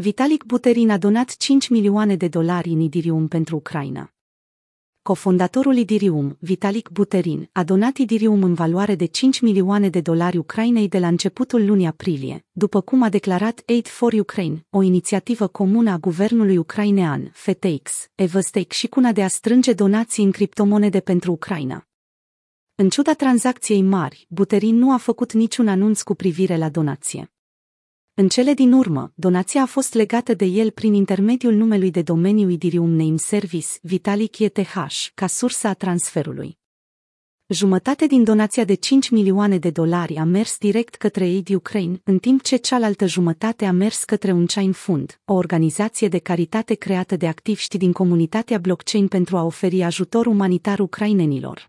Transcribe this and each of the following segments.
Vitalik Buterin a donat $5 milioane în Ethereum pentru Ucraina. Cofondatorul Ethereum, Vitalik Buterin, a donat Ethereum în valoare de $5 milioane Ucrainei de la începutul lunii aprilie, după cum a declarat Aid for Ukraine, o inițiativă comună a guvernului ucrainean, FTX, Everstake și cuna de a strânge donații în criptomonede pentru Ucraina. În ciuda tranzacției mari, Buterin nu a făcut niciun anunț cu privire la donație. În cele din urmă, donația a fost legată de el prin intermediul numelui de domeniu Ethereum Name Service, Vitalik ETH, ca sursa a transferului. Jumătate din donația de $5 milioane a mers direct către Aid Ukraine, în timp ce cealaltă jumătate a mers către Unchain Fund, o organizație de caritate creată de activiști din comunitatea blockchain pentru a oferi ajutor umanitar ucrainenilor.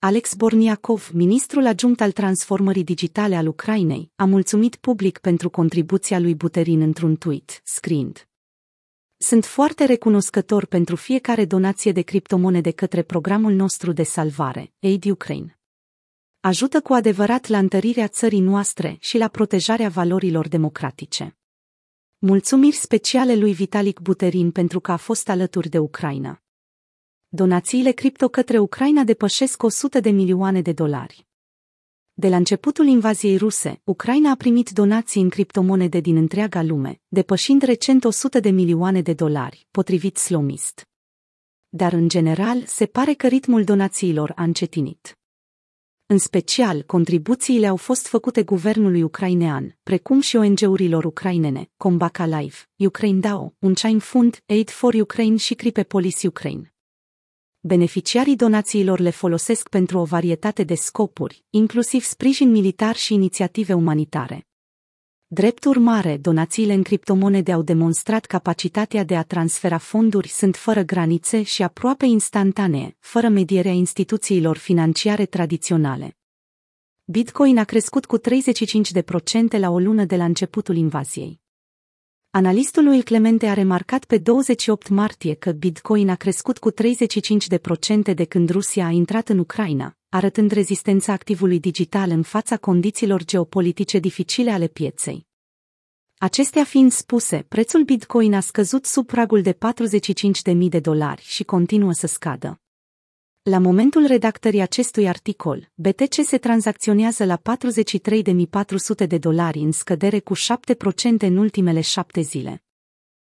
Alex Bornyakov, ministrul adjunct al transformării digitale al Ucrainei, a mulțumit public pentru contribuția lui Buterin într-un tweet, scriind: "Sunt foarte recunoscător pentru fiecare donație de criptomonede către programul nostru de salvare, Aid Ukraine. Ajută cu adevărat la întărirea țării noastre și la protejarea valorilor democratice." Mulțumiri speciale lui Vitalik Buterin pentru că a fost alături de Ucraina. Donațiile cripto către Ucraina depășesc $100 de milioane. De la începutul invaziei ruse, Ucraina a primit donații în criptomonede din întreaga lume, depășind recent $100 de milioane, potrivit SlowMist. Dar în general, se pare că ritmul donațiilor a încetinit. În special, contribuțiile au fost făcute guvernului ucrainean, precum și ONG-urilor ucrainene, Come Back Alive, UkraineDAO, Unchain Fund, Aid for Ukraine și CryptoPolice Ukraine. Beneficiarii donațiilor le folosesc pentru o varietate de scopuri, inclusiv sprijin militar și inițiative umanitare. Drept urmare, donațiile în criptomonede au demonstrat capacitatea de a transfera fonduri sunt fără granițe și aproape instantanee, fără medierea instituțiilor financiare tradiționale. Bitcoin a crescut cu 35% la o lună de la începutul invaziei. Analistul lui Clemente a remarcat pe 28 martie că Bitcoin a crescut cu 35% de când Rusia a intrat în Ucraina, arătând rezistența activului digital în fața condițiilor geopolitice dificile ale pieței. Acestea fiind spuse, prețul Bitcoin a scăzut sub pragul de $45.000 și continuă să scadă. La momentul redactării acestui articol, BTC se tranzacționează la $43.400 în scădere cu 7% în ultimele 7 zile.